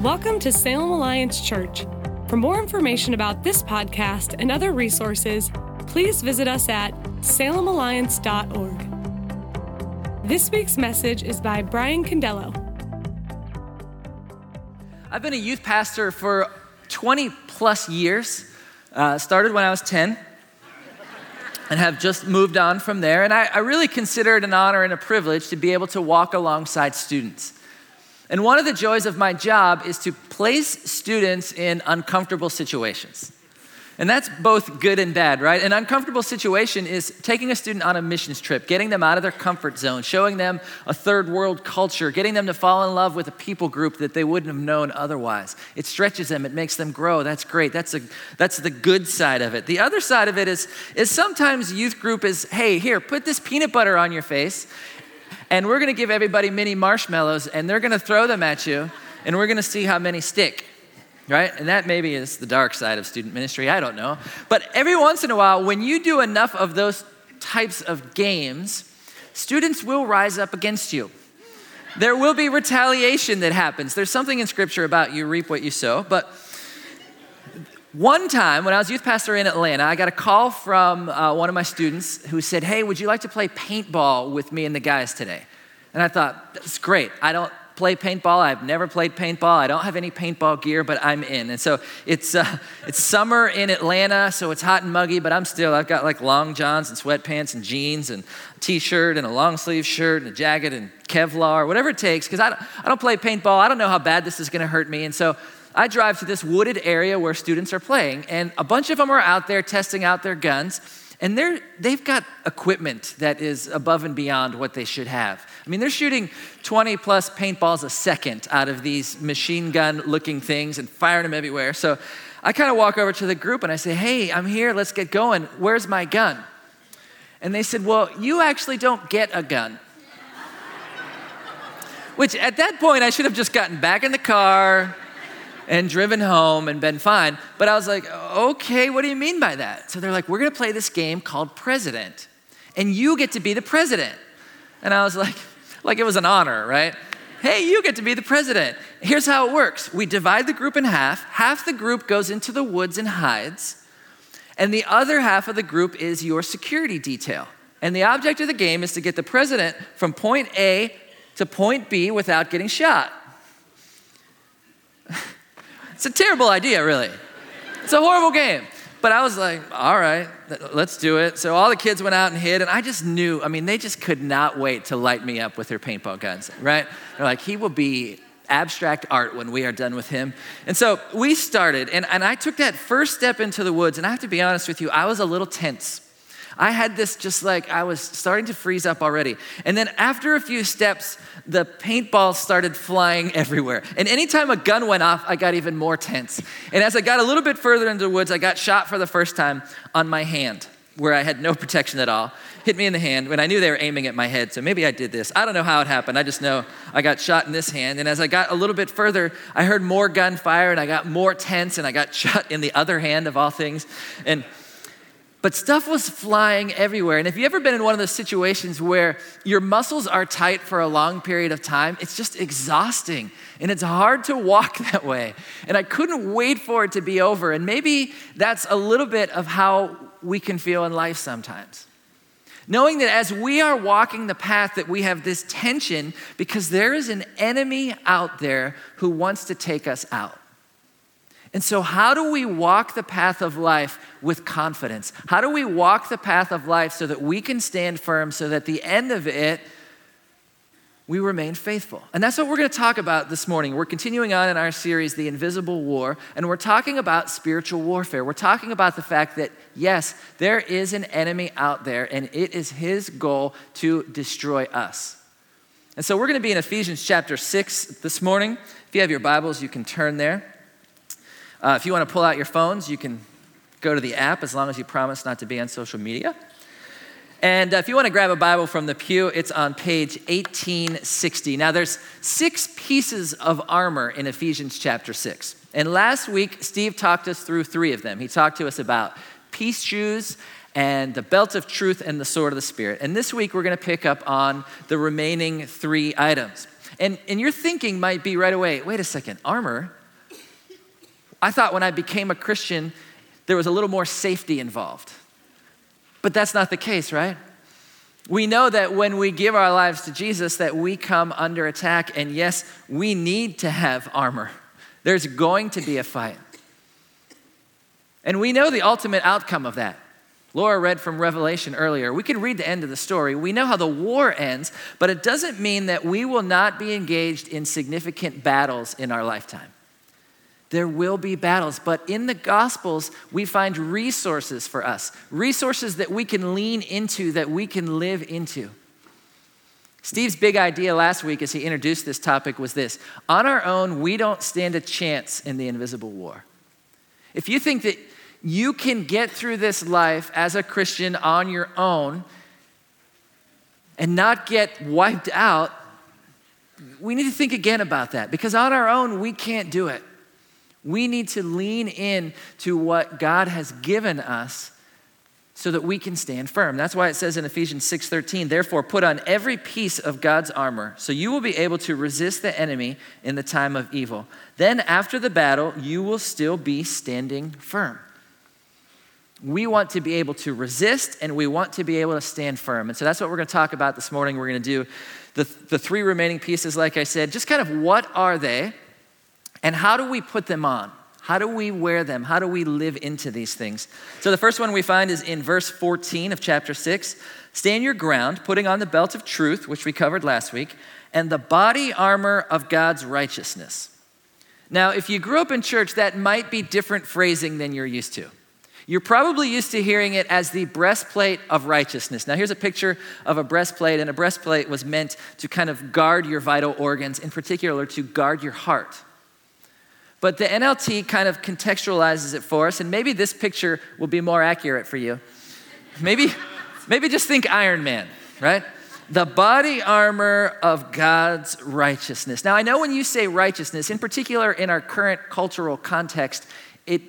Welcome to Salem Alliance Church. For more information about this podcast and other resources, please visit us at salemalliance.org. This week's message is by Brian Candelo. I've been a youth pastor for 20 plus years. Started when I was 10 and have just moved on from there. And I really consider it an honor and a privilege to be able to walk alongside students. And one of the joys of my job is to place students in uncomfortable situations. And that's both good and bad, right? An uncomfortable situation is taking a student on a missions trip, getting them out of their comfort zone, showing them a third world culture, getting them to fall in love with a people group that they wouldn't have known otherwise. It stretches them, it makes them grow. That's great. That's the good side of it. The other side of it is sometimes youth group is, hey, here, put this peanut butter on your face, and we're gonna give everybody mini marshmallows, and they're gonna throw them at you, and we're gonna see how many stick. Right? And that maybe is the dark side of student ministry, I don't know. But every once in a while, when you do enough of those types of games, students will rise up against you. There will be retaliation that happens. There's something in scripture about you reap what you sow. But one time, when I was youth pastor in Atlanta, I got a call from one of my students who said, hey, would you like to play paintball with me and the guys today? And I thought, that's great. I don't play paintball. I've never played paintball. I don't have any paintball gear, but I'm in. And so it's summer in Atlanta, so it's hot and muggy, but I've got like long johns and sweatpants and jeans and a t-shirt and a long sleeve shirt and a jacket and Kevlar, whatever it takes, because I don't play paintball. I don't know how bad this is going to hurt me. And so I drive to this wooded area where students are playing, and a bunch of them are out there testing out their guns. And they've got equipment that is above and beyond what they should have. I mean, they're shooting 20 plus paintballs a second out of these machine gun looking things and firing them everywhere. So I kind of walk over to the group and I say, hey, I'm here, let's get going. Where's my gun? And they said, well, you actually don't get a gun. Which at that point, I should have just gotten back in the car and driven home and been fine. But I was like, okay, what do you mean by that? So they're like, we're gonna play this game called President, and you get to be the president. And I was like it was an honor, right? Hey, you get to be the president. Here's how it works. We divide the group in half. Half the group goes into the woods and hides, and the other half of the group is your security detail. And the object of the game is to get the president from point A to point B without getting shot. It's a terrible idea, really. It's a horrible game. But I was like, all right, let's do it. So all the kids went out and hid, and I just knew, I mean, they just could not wait to light me up with their paintball guns, right? They're like, he will be abstract art when we are done with him. And so we started, and I took that first step into the woods, and I have to be honest with you, I was a little tense. I had this just like, I was starting to freeze up already. And then after a few steps, the paintball started flying everywhere. And anytime a gun went off, I got even more tense. And as I got a little bit further into the woods, I got shot for the first time on my hand, where I had no protection at all. Hit me in the hand when I knew they were aiming at my head. So maybe I did this. I don't know how it happened. I just know I got shot in this hand. And as I got a little bit further, I heard more gunfire and I got more tense and I got shot in the other hand of all things. But stuff was flying everywhere. And if you've ever been in one of those situations where your muscles are tight for a long period of time, it's just exhausting and it's hard to walk that way. And I couldn't wait for it to be over. And maybe that's a little bit of how we can feel in life sometimes. Knowing that as we are walking the path that we have this tension because there is an enemy out there who wants to take us out. And so how do we walk the path of life with confidence? How do we walk the path of life so that we can stand firm, so that at the end of it, we remain faithful? And that's what we're going to talk about this morning. We're continuing on in our series, The Invisible War, and we're talking about spiritual warfare. We're talking about the fact that, yes, there is an enemy out there, and it is his goal to destroy us. And so we're going to be in Ephesians chapter 6 this morning. If you have your Bibles, you can turn there. If you want to pull out your phones, you can go to the app as long as you promise not to be on social media. And if you want to grab a Bible from the pew, it's on page 1860. Now, there's 6 pieces of armor in Ephesians chapter 6. And last week, Steve talked us through 3 of them. He talked to us about peace shoes and the belt of truth and the sword of the Spirit. And this week, we're going to pick up on the remaining 3 items. And your thinking might be right away, wait a second, armor? I thought when I became a Christian, there was a little more safety involved. But that's not the case, right? We know that when we give our lives to Jesus, that we come under attack. And yes, we need to have armor. There's going to be a fight. And we know the ultimate outcome of that. Laura read from Revelation earlier. We can read the end of the story. We know how the war ends, but it doesn't mean that we will not be engaged in significant battles in our lifetime. There will be battles, but in the Gospels, we find resources for us, resources that we can lean into, that we can live into. Steve's big idea last week as he introduced this topic was this: on our own, we don't stand a chance in the invisible war. If you think that you can get through this life as a Christian on your own and not get wiped out, we need to think again about that, because on our own, we can't do it. We need to lean in to what God has given us so that we can stand firm. That's why it says in Ephesians 6:13, therefore put on every piece of God's armor so you will be able to resist the enemy in the time of evil. Then after the battle, you will still be standing firm. We want to be able to resist, and we want to be able to stand firm. And so that's what we're going to talk about this morning. We're going to do the three remaining pieces, like I said, just kind of what are they and how do we put them on? How do we wear them? How do we live into these things? So the first one we find is in verse 14 of chapter 6. Stand your ground, putting on the belt of truth, which we covered last week, and the body armor of God's righteousness. Now, if you grew up in church, that might be different phrasing than you're used to. You're probably used to hearing it as the breastplate of righteousness. Now, here's a picture of a breastplate, and a breastplate was meant to kind of guard your vital organs, in particular to guard your heart. But the NLT kind of contextualizes it for us, and maybe this picture will be more accurate for you. Maybe just think Iron Man, right? The body armor of God's righteousness. Now, I know when you say righteousness, in particular in our current cultural context, it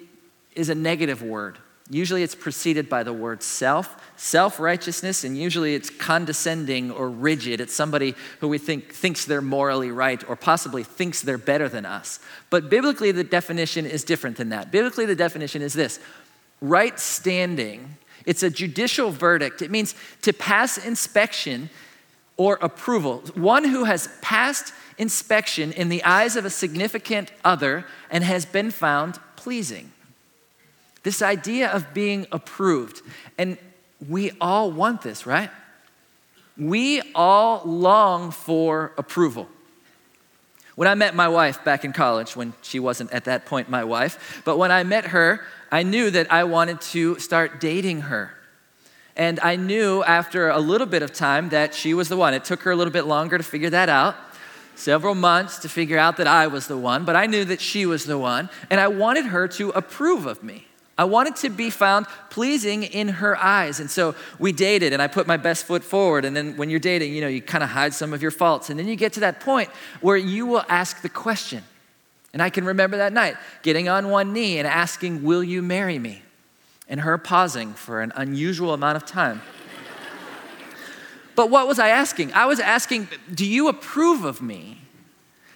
is a negative word. Usually it's preceded by the word self-righteousness, and usually it's condescending or rigid. It's somebody who we think thinks they're morally right or possibly thinks they're better than us. But biblically, the definition is different than that. Biblically, the definition is this: right standing. It's a judicial verdict. It means to pass inspection or approval. One who has passed inspection in the eyes of a significant other and has been found pleasing. This idea of being approved. And we all want this, right? We all long for approval. When I met my wife back in college, when she wasn't at that point my wife, but when I met her, I knew that I wanted to start dating her. And I knew after a little bit of time that she was the one. It took her a little bit longer to figure that out. Several months to figure out that I was the one, but I knew that she was the one, and I wanted her to approve of me. I wanted to be found pleasing in her eyes. And so we dated, and I put my best foot forward. And then when you're dating, you know, you kind of hide some of your faults. And then you get to that point where you will ask the question. And I can remember that night getting on one knee and asking, "Will you marry me?" And her pausing for an unusual amount of time. But what was I asking? I was asking, "Do you approve of me?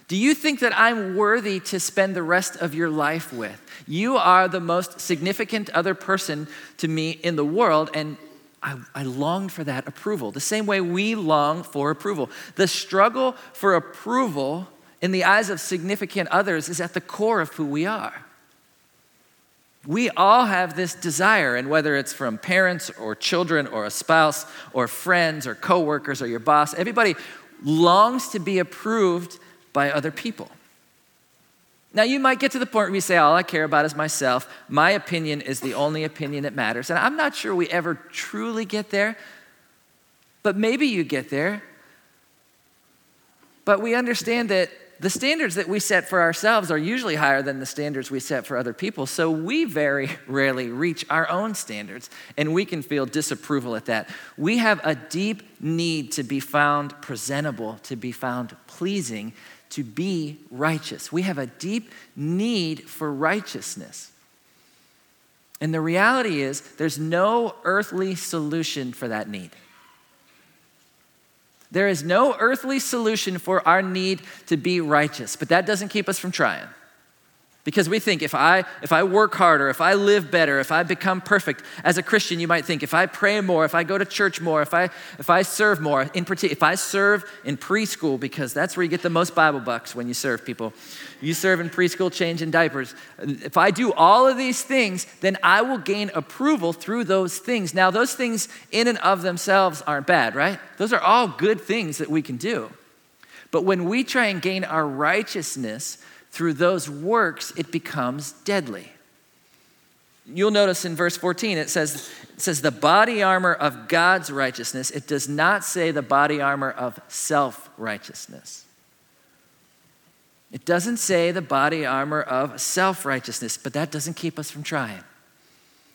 Do you think that I'm worthy to spend the rest of your life with? You are the most significant other person to me in the world," and I longed for that approval, the same way we long for approval. The struggle for approval in the eyes of significant others is at the core of who we are. We all have this desire, and whether it's from parents or children or a spouse or friends or coworkers or your boss, everybody longs to be approved by other people. Now, you might get to the point where you say, "All I care about is myself. My opinion is the only opinion that matters." And I'm not sure we ever truly get there, but maybe you get there. But we understand that the standards that we set for ourselves are usually higher than the standards we set for other people, so we very rarely reach our own standards, and we can feel disapproval at that. We have a deep need to be found presentable, to be found pleasing, to be righteous. We have a deep need for righteousness. And the reality is, there's no earthly solution for that need. There is no earthly solution for our need to be righteous, but that doesn't keep us from trying. Because we think if I work harder, if I live better, if I become perfect, as a Christian you might think, if I pray more, if I go to church more, if I serve more, in particular, if I serve in preschool, because that's where you get the most Bible bucks when you serve people. You serve in preschool, changing diapers. If I do all of these things, then I will gain approval through those things. Now those things in and of themselves aren't bad, right? Those are all good things that we can do. But when we try and gain our righteousness through those works, it becomes deadly. You'll notice in verse 14, it says the body armor of God's righteousness. It does not say the body armor of self-righteousness. It doesn't say the body armor of self-righteousness, but that doesn't keep us from trying.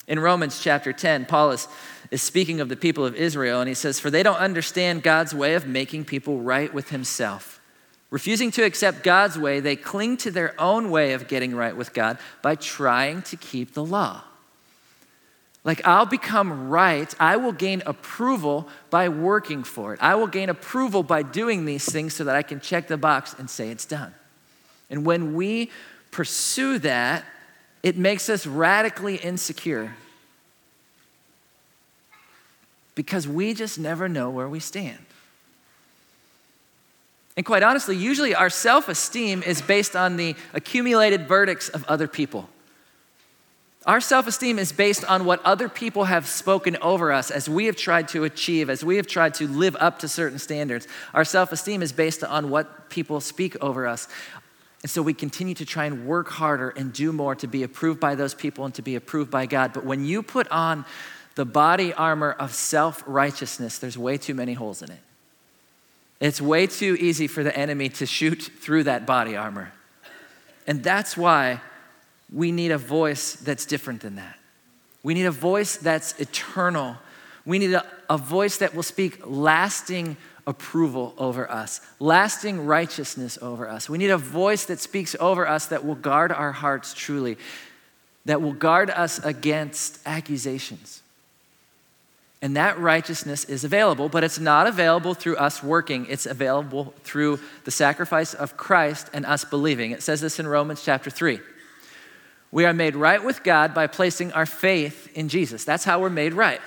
In Romans chapter 10, Paul is speaking of the people of Israel, and he says, for they don't understand God's way of making people right with himself. Refusing to accept God's way, they cling to their own way of getting right with God by trying to keep the law. Like, I'll become right. I will gain approval by working for it. I will gain approval by doing these things so that I can check the box and say it's done. And when we pursue that, it makes us radically insecure because we just never know where we stand. And quite honestly, usually our self-esteem is based on the accumulated verdicts of other people. Our self-esteem is based on what other people have spoken over us as we have tried to achieve, as we have tried to live up to certain standards. Our self-esteem is based on what people speak over us. And so we continue to try and work harder and do more to be approved by those people and to be approved by God. But when you put on the body armor of self-righteousness, there's way too many holes in it. It's way too easy for the enemy to shoot through that body armor. And that's why we need a voice that's different than that. We need a voice that's eternal. We need a voice that will speak lasting approval over us, lasting righteousness over us. We need a voice that speaks over us that will guard our hearts truly, that will guard us against accusations. And that righteousness is available, but it's not available through us working. It's available through the sacrifice of Christ and us believing. It says this in Romans chapter 3. We are made right with God by placing our faith in Jesus. That's how we're made right.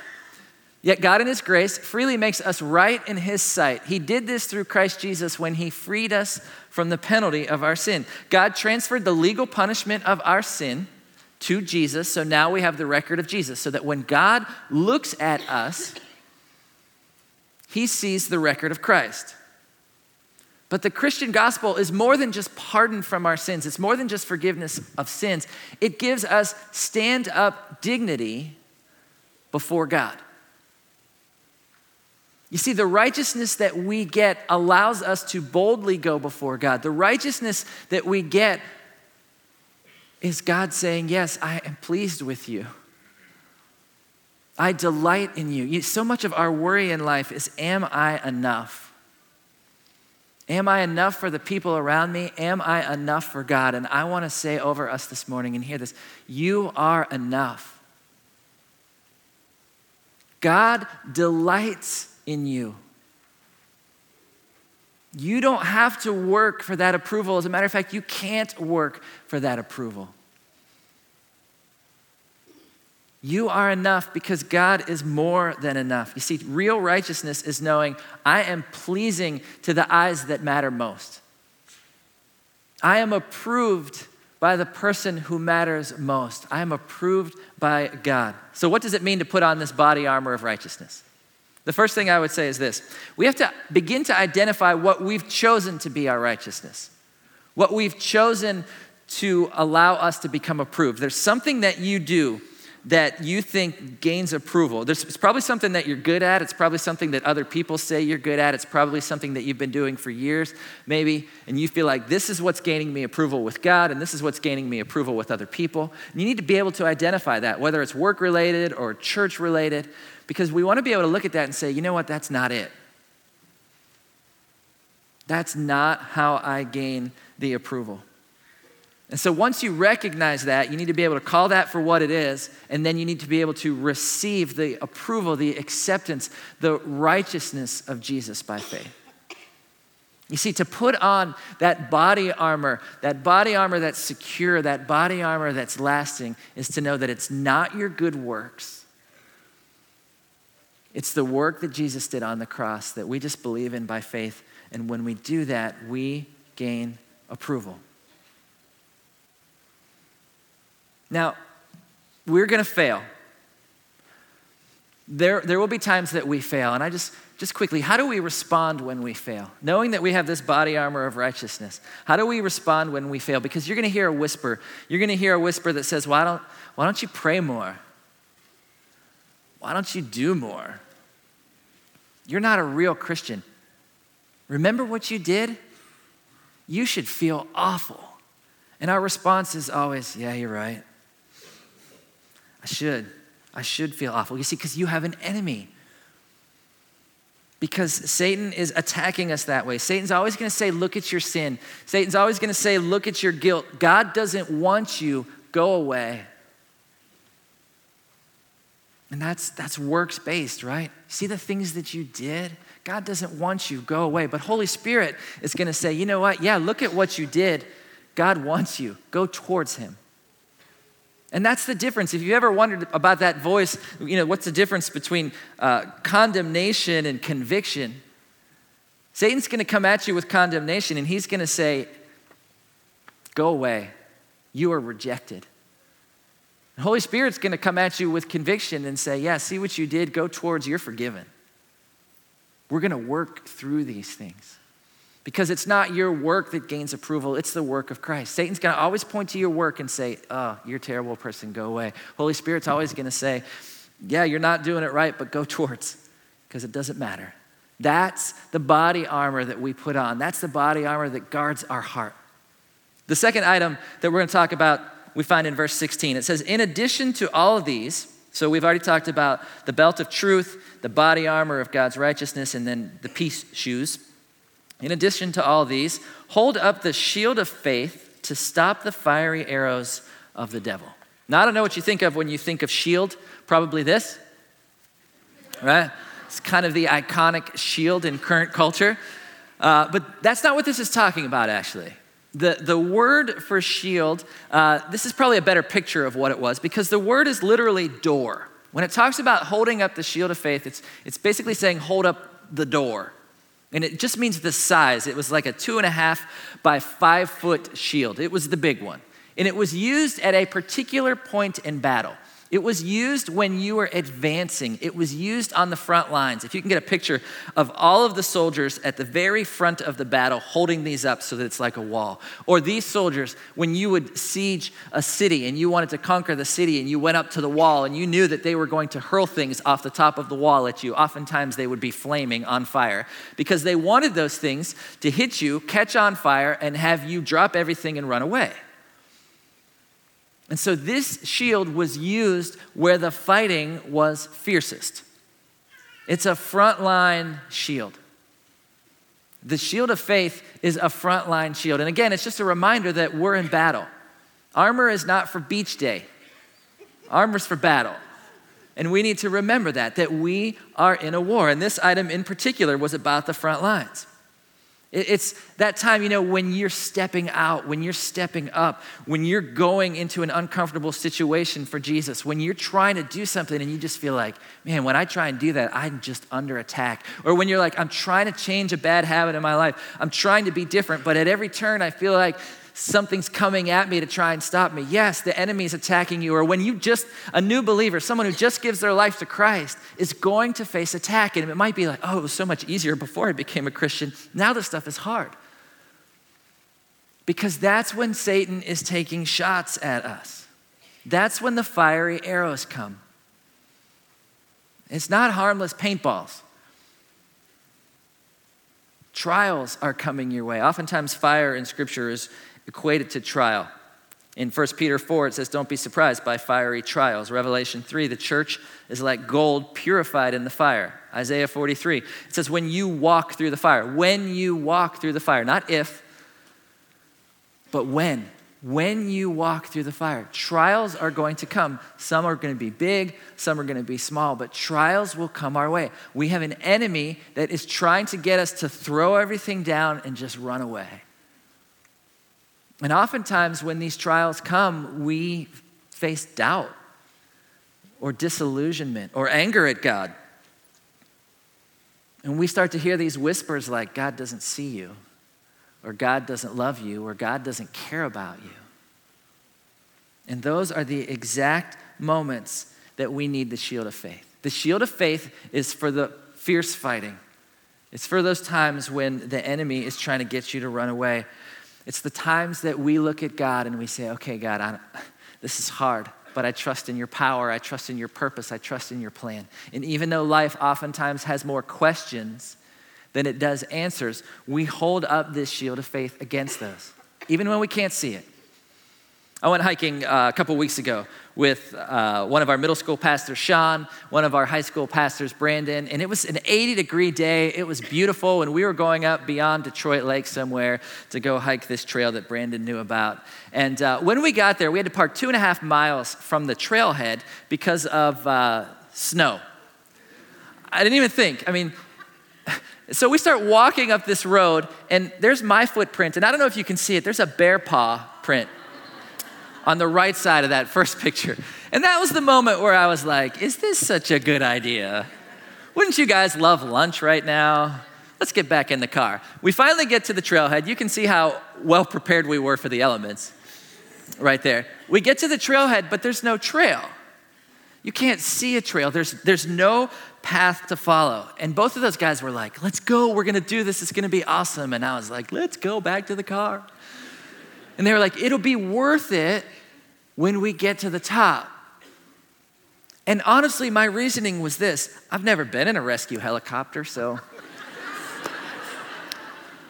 Yet God in his grace freely makes us right in his sight. He did this through Christ Jesus when he freed us from the penalty of our sin. God transferred the legal punishment of our sin to Jesus, so now we have the record of Jesus, so that when God looks at us, he sees the record of Christ. But the Christian gospel is more than just pardon from our sins. It's more than just forgiveness of sins. It gives us stand-up dignity before God. You see, the righteousness that we get allows us to boldly go before God. The righteousness that we get is God saying, yes, I am pleased with you. I delight in you. So much of our worry in life is, am I enough? Am I enough for the people around me? Am I enough for God? And I want to say over us this morning, and hear this, you are enough. God delights in you. You don't have to work for that approval. As a matter of fact, you can't work for that approval. You are enough because God is more than enough. You see, real righteousness is knowing I am pleasing to the eyes that matter most. I am approved by the person who matters most. I am approved by God. So what does it mean to put on this body armor of righteousness? The first thing I would say is this. We have to begin to identify what we've chosen to be our righteousness, what we've chosen to allow us to become approved. There's something that you do that you think gains approval. It's probably something that you're good at. It's probably something that other people say you're good at. It's probably something that you've been doing for years, maybe, and you feel like this is what's gaining me approval with God and this is what's gaining me approval with other people. And you need to be able to identify that, whether it's work-related or church-related, because we want to be able to look at that and say, you know what, that's not it. That's not how I gain the approval. And so once you recognize that, you need to be able to call that for what it is, and then you need to be able to receive the approval, the acceptance, the righteousness of Jesus by faith. You see, to put on that body armor that's secure, that body armor that's lasting, is to know that it's not your good works. It's the work that Jesus did on the cross that we just believe in by faith. And when we do that, we gain approval. Now, we're going to fail. There will be times that we fail. And I just quickly, how do we respond when we fail? Knowing that we have this body armor of righteousness, how do we respond when we fail? Because you're going to hear a whisper. You're going to hear a whisper that says, why don't you pray more? Why don't you do more? You're not a real Christian. Remember what you did? You should feel awful. And our response is always, yeah, you're right. I should feel awful. You see, because you have an enemy. Because Satan is attacking us that way. Satan's always going to say, look at your sin. Satan's always going to say, look at your guilt. God doesn't want you. Go away. And that's works-based, right? See the things that you did? God doesn't want you. Go away. But Holy Spirit is going to say, you know what? Yeah, look at what you did. God wants you. Go towards him. And that's the difference. If you ever wondered about that voice, you know, what's the difference between condemnation and conviction? Satan's going to come at you with condemnation, and he's going to say, go away. You are rejected. The Holy Spirit's going to come at you with conviction and say, yeah, see what you did. Go towards, you're forgiven. We're going to work through these things. Because it's not your work that gains approval, it's the work of Christ. Satan's gonna always point to your work and say, oh, you're a terrible person, go away. Holy Spirit's always gonna say, yeah, you're not doing it right, but go towards, because it doesn't matter. That's the body armor that we put on. That's the body armor that guards our heart. The second item that we're gonna talk about, we find in verse 16. It says, in addition to all of these, so we've already talked about the belt of truth, the body armor of God's righteousness, and then the peace shoes. In addition to all these, hold up the shield of faith to stop the fiery arrows of the devil. Now, I don't know what you think of when you think of shield, probably this, right? It's kind of the iconic shield in current culture. But that's not what this is talking about, actually. The word for shield, this is probably a better picture of what it was, because the word is literally door. When it talks about holding up the shield of faith, it's basically saying hold up the door. And it just means the size. It was like a 2.5 by 5 foot shield. It was the big one. And it was used at a particular point in battle. It was used when you were advancing. It was used on the front lines. If you can get a picture of all of the soldiers at the very front of the battle holding these up so that it's like a wall. Or these soldiers, when you would siege a city and you wanted to conquer the city and you went up to the wall and you knew that they were going to hurl things off the top of the wall at you, oftentimes they would be flaming on fire because they wanted those things to hit you, catch on fire, and have you drop everything and run away. And so this shield was used where the fighting was fiercest. It's a frontline shield. The shield of faith is a frontline shield. And again, it's just a reminder that we're in battle. Armor is not for beach day. Armor's for battle. And we need to remember that we are in a war. And this item in particular was about the front lines. It's that time, you know, when you're stepping out, when you're stepping up, when you're going into an uncomfortable situation for Jesus, when you're trying to do something and you just feel like, man, when I try and do that, I'm just under attack. Or when you're like, I'm trying to change a bad habit in my life. I'm trying to be different, but at every turn, I feel like something's coming at me to try and stop me. Yes, the enemy's attacking you. Or when you a new believer, someone who just gives their life to Christ is going to face attack. And it might be like, oh, it was so much easier before I became a Christian. Now this stuff is hard. Because that's when Satan is taking shots at us. That's when the fiery arrows come. It's not harmless paintballs. Trials are coming your way. Oftentimes fire in scripture is equated to trial. In 1 Peter 4, it says, don't be surprised by fiery trials. Revelation 3, the church is like gold purified in the fire. Isaiah 43, it says, when you walk through the fire, not if, but when when you walk through the fire, trials are going to come. Some are going to be big, some are going to be small, but trials will come our way. We have an enemy that is trying to get us to throw everything down and just run away. And oftentimes when these trials come, we face doubt or disillusionment or anger at God. And we start to hear these whispers like, God doesn't see you, or God doesn't love you, or God doesn't care about you. And those are the exact moments that we need the shield of faith. The shield of faith is for the fierce fighting. It's for those times when the enemy is trying to get you to run away. It's the times that we look at God and we say, okay, God, this is hard, but I trust in your power, I trust in your purpose, I trust in your plan. And even though life oftentimes has more questions than it does answers, we hold up this shield of faith against those, even when we can't see it. I went hiking a couple weeks ago with one of our middle school pastors, Sean, one of our high school pastors, Brandon, and it was an 80-degree day. It was beautiful, and we were going up beyond Detroit Lake somewhere to go hike this trail that Brandon knew about. And when we got there, we had to park 2.5 miles from the trailhead because of snow. I didn't even think. So we start walking up this road, and there's my footprint, and I don't know if you can see it. There's a bear paw print on the right side of that first picture. And that was the moment where I was like, is this such a good idea? Wouldn't you guys love lunch right now? Let's get back in the car. We finally get to the trailhead. You can see how well prepared we were for the elements right there. We get to the trailhead, but there's no trail. You can't see a trail. There's no path to follow. And both of those guys were like, let's go, we're gonna do this, it's gonna be awesome. And I was like, let's go back to the car. And they were like, it'll be worth it when we get to the top. And honestly, my reasoning was this: I've never been in a rescue helicopter, so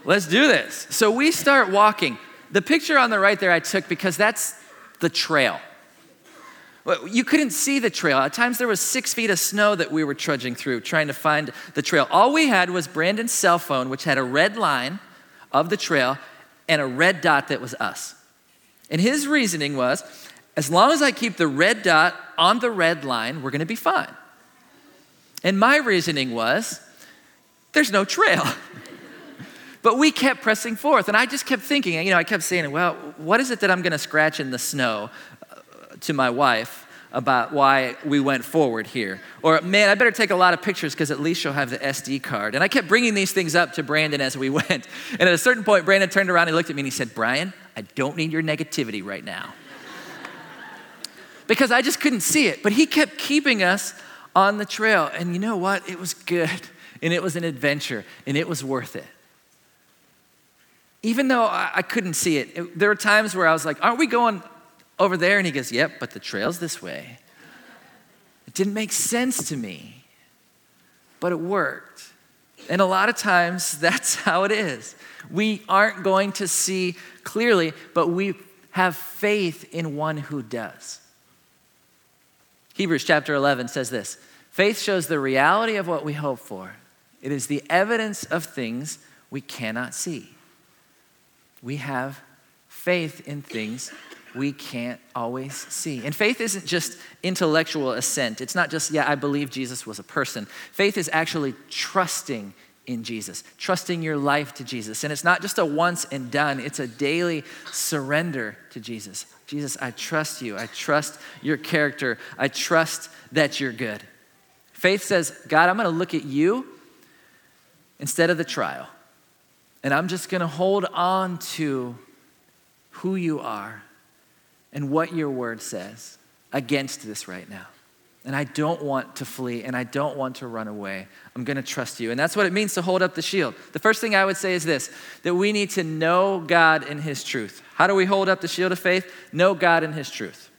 let's do this. So we start walking. The picture on the right there I took because that's the trail. You couldn't see the trail. At times there was 6 feet of snow that we were trudging through trying to find the trail. All we had was Brandon's cell phone, which had a red line of the trail and a red dot that was us. And his reasoning was, as long as I keep the red dot on the red line, we're gonna be fine. And my reasoning was, there's no trail. But we kept pressing forth, and I just kept thinking, I kept saying, well, what is it that I'm gonna scratch in the snow to my wife about why we went forward here? Or, man, I better take a lot of pictures because at least she'll have the SD card. And I kept bringing these things up to Brandon as we went. And at a certain point, Brandon turned around and looked at me and he said, Brian, I don't need your negativity right now. Because I just couldn't see it. But he kept keeping us on the trail. And you know what? It was good. And it was an adventure. And it was worth it. Even though I couldn't see it, there were times where I was like, aren't we going over there? And he goes, yep, but the trail's this way. It didn't make sense to me, but it worked. And a lot of times, that's how it is. We aren't going to see clearly, but we have faith in one who does. Hebrews chapter 11 says this: faith shows the reality of what we hope for. It is the evidence of things we cannot see. We have faith in things we can't always see. And faith isn't just intellectual assent. It's not just, I believe Jesus was a person. Faith is actually trusting in Jesus, trusting your life to Jesus. And it's not just a once and done, it's a daily surrender to Jesus. Jesus, I trust you. I trust your character. I trust that you're good. Faith says, God, I'm gonna look at you instead of the trial. And I'm just gonna hold on to who you are and what your word says against this right now. And I don't want to flee, and I don't want to run away. I'm gonna trust you. And that's what it means to hold up the shield. The first thing I would say is this, that we need to know God and his truth. How do we hold up the shield of faith? Know God and his truth.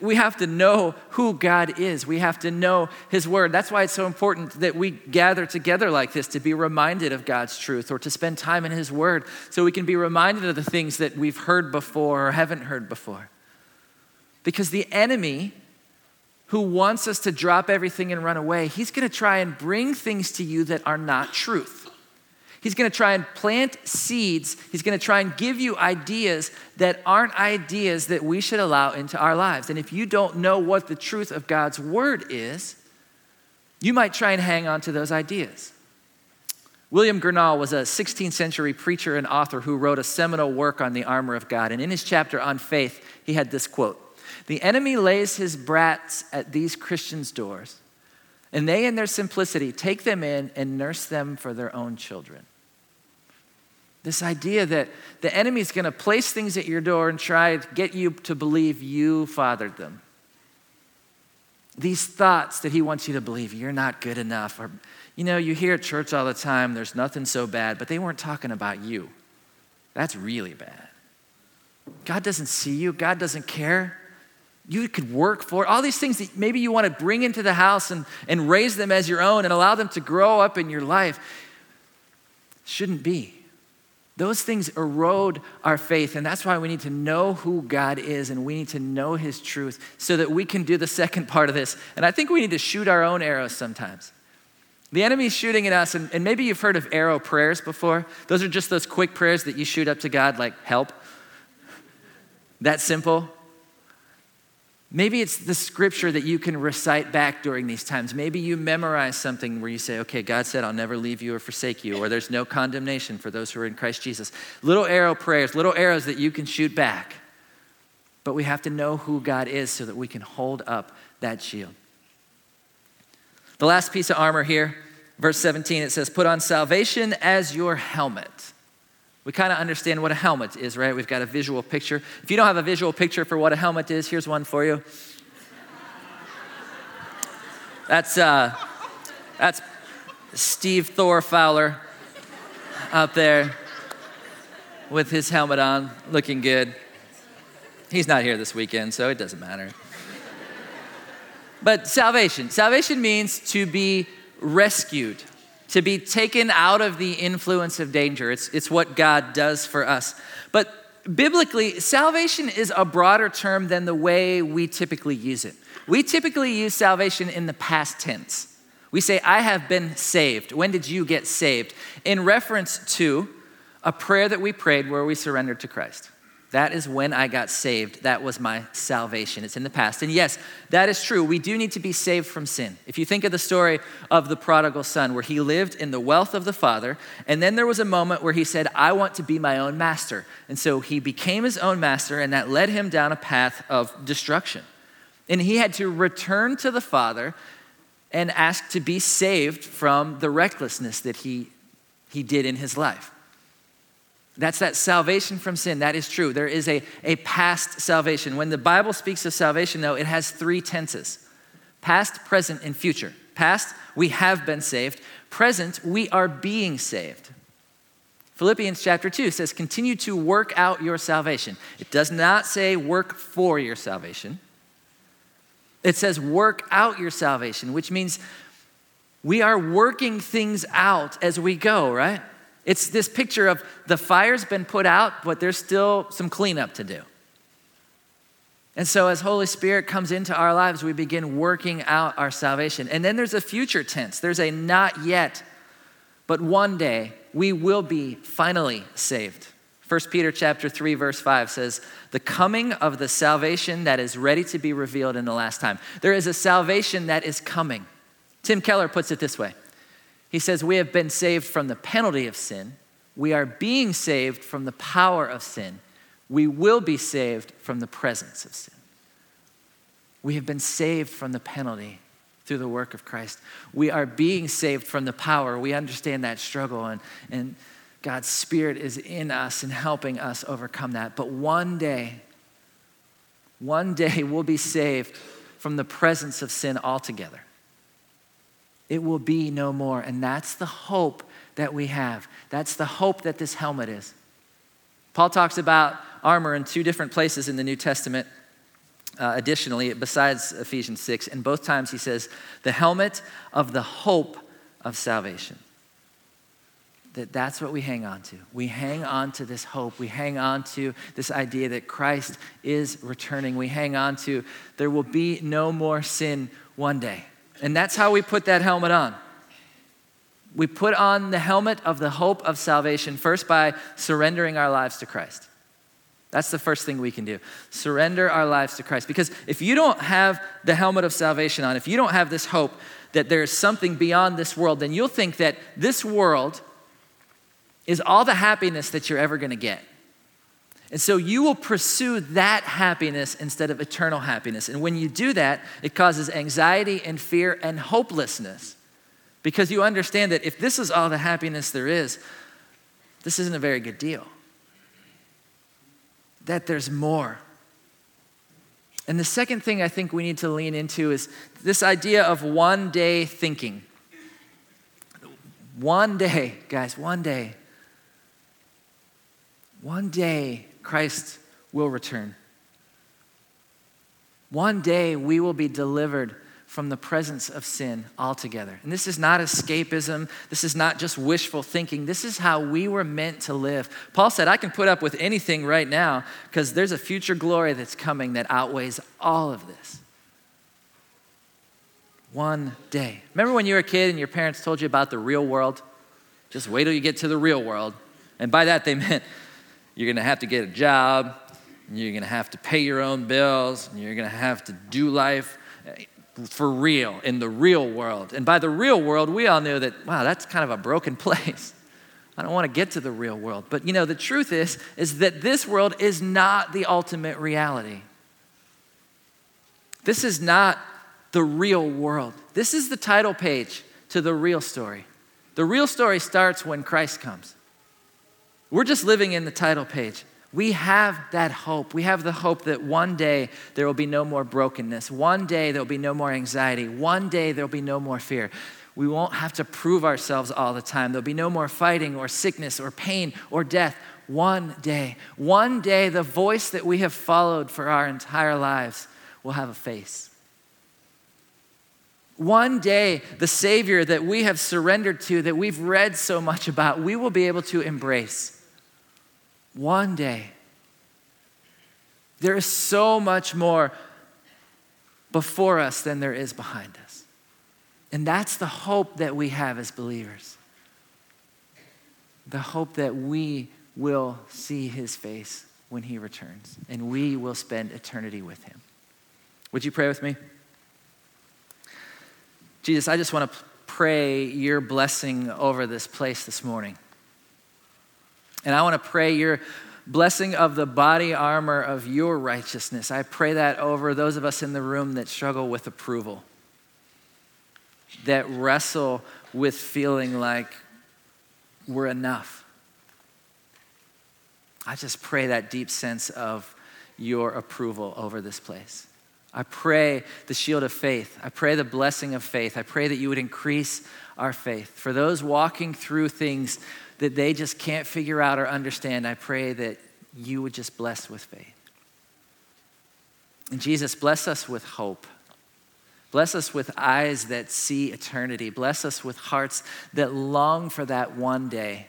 We have to know who God is. We have to know his word. That's why it's so important that we gather together like this, to be reminded of God's truth or to spend time in his word so we can be reminded of the things that we've heard before or haven't heard before. Because the enemy who wants us to drop everything and run away, he's gonna try and bring things to you that are not truth. He's going to try and plant seeds. He's going to try and give you ideas that aren't ideas that we should allow into our lives. And if you don't know what the truth of God's word is, you might try and hang on to those ideas. William Gernal was a 16th century preacher and author who wrote a seminal work on the armor of God. And in his chapter on faith, he had this quote: "The enemy lays his brats at these Christians' doors, and they in their simplicity take them in and nurse them for their own children." This idea that the enemy's going to place things at your door and try to get you to believe you fathered them. These thoughts that he wants you to believe, you're not good enough, or you hear at church all the time, there's nothing so bad, but they weren't talking about you. That's really bad. God doesn't see you. God doesn't care. You could work for it. All these things that maybe you want to bring into the house and raise them as your own and allow them to grow up in your life shouldn't be. Those things erode our faith, and that's why we need to know who God is, and we need to know his truth so that we can do the second part of this. And I think we need to shoot our own arrows sometimes. The enemy's shooting at us, and maybe you've heard of arrow prayers before. Those are just those quick prayers that you shoot up to God, like, help. That simple. Maybe it's the scripture that you can recite back during these times. Maybe you memorize something where you say, okay, God said, I'll never leave you or forsake you, or there's no condemnation for those who are in Christ Jesus. Little arrow prayers, little arrows that you can shoot back. But we have to know who God is so that we can hold up that shield. The last piece of armor here, verse 17, it says, put on salvation as your helmet. We kind of understand what a helmet is, right? We've got a visual picture. If you don't have a visual picture for what a helmet is, here's one for you. That's Steve Thor Fowler up there with his helmet on, looking good. He's not here this weekend, so it doesn't matter. But salvation. Salvation means to be rescued, to be taken out of the influence of danger. It's what God does for us. But biblically, salvation is a broader term than the way we typically use it. We typically use salvation in the past tense. We say, I have been saved. When did you get saved? In reference to a prayer that we prayed where we surrendered to Christ. That is when I got saved. That was my salvation. It's in the past. And yes, that is true. We do need to be saved from sin. If you think of the story of the prodigal son, where he lived in the wealth of the father, and then there was a moment where he said, I want to be my own master. And so he became his own master, and that led him down a path of destruction. And he had to return to the father and ask to be saved from the recklessness that he did in his life. That's that salvation from sin. That is true. There is a past salvation. When the Bible speaks of salvation, though, it has three tenses: past, present, and future. Past, we have been saved. Present, we are being saved. Philippians chapter 2 says, continue to work out your salvation. It does not say work for your salvation. It says work out your salvation, which means we are working things out as we go, right? It's this picture of the fire's been put out, but there's still some cleanup to do. And so as Holy Spirit comes into our lives, we begin working out our salvation. And then there's a future tense. There's a not yet, but one day we will be finally saved. 1 Peter chapter 3, verse 5 says, the coming of the salvation that is ready to be revealed in the last time. There is a salvation that is coming. Tim Keller puts it this way. He says, we have been saved from the penalty of sin. We are being saved from the power of sin. We will be saved from the presence of sin. We have been saved from the penalty through the work of Christ. We are being saved from the power. We understand that struggle, and God's Spirit is in us and helping us overcome that. But one day we'll be saved from the presence of sin altogether. It will be no more. And that's the hope that we have. That's the hope that this helmet is. Paul talks about armor in two different places in the New Testament, additionally, besides Ephesians 6. And both times he says, the helmet of the hope of salvation. That's what we hang on to. We hang on to this hope. We hang on to this idea that Christ is returning. We hang on to there will be no more sin one day. And that's how we put that helmet on. We put on the helmet of the hope of salvation first by surrendering our lives to Christ. That's the first thing we can do. Surrender our lives to Christ. Because if you don't have the helmet of salvation on, if you don't have this hope that there is something beyond this world, then you'll think that this world is all the happiness that you're ever going to get. And so you will pursue that happiness instead of eternal happiness. And when you do that, it causes anxiety and fear and hopelessness. Because you understand that if this is all the happiness there is, this isn't a very good deal. That there's more. And the second thing I think we need to lean into is this idea of one day thinking. One day, guys, one day. One day Christ will return. One day we will be delivered from the presence of sin altogether. And this is not escapism. This is not just wishful thinking. This is how we were meant to live. Paul said, I can put up with anything right now because there's a future glory that's coming that outweighs all of this. One day. Remember when you were a kid and your parents told you about the real world? Just wait till you get to the real world. And by that they meant you're going to have to get a job, and you're going to have to pay your own bills, and you're going to have to do life for real, in the real world. And by the real world, we all knew that, wow, that's kind of a broken place. I don't want to get to the real world. But you know, the truth is that this world is not the ultimate reality. This is not the real world. This is the title page to the real story. The real story starts when Christ comes. We're just living in the title page. We have that hope. We have the hope that one day there will be no more brokenness. One day there'll be no more anxiety. One day there'll be no more fear. We won't have to prove ourselves all the time. There'll be no more fighting or sickness or pain or death. One day the voice that we have followed for our entire lives will have a face. One day the Savior that we have surrendered to, that we've read so much about, we will be able to embrace. One day. There is so much more before us than there is behind us. And that's the hope that we have as believers. The hope that we will see his face when he returns and we will spend eternity with him. Would you pray with me? Jesus, I just want to pray your blessing over this place this morning. And I want to pray your blessing of the body armor of your righteousness. I pray that over those of us in the room that struggle with approval, that wrestle with feeling like we're enough. I just pray that deep sense of your approval over this place. I pray the shield of faith. I pray the blessing of faith. I pray that you would increase our faith. For those walking through things that they just can't figure out or understand, I pray that you would just bless with faith. And Jesus, bless us with hope. Bless us with eyes that see eternity. Bless us with hearts that long for that one day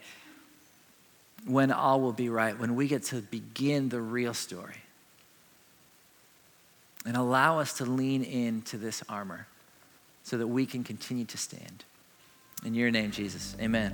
when all will be right, when we get to begin the real story. And allow us to lean into this armor so that we can continue to stand. In your name, Jesus, amen.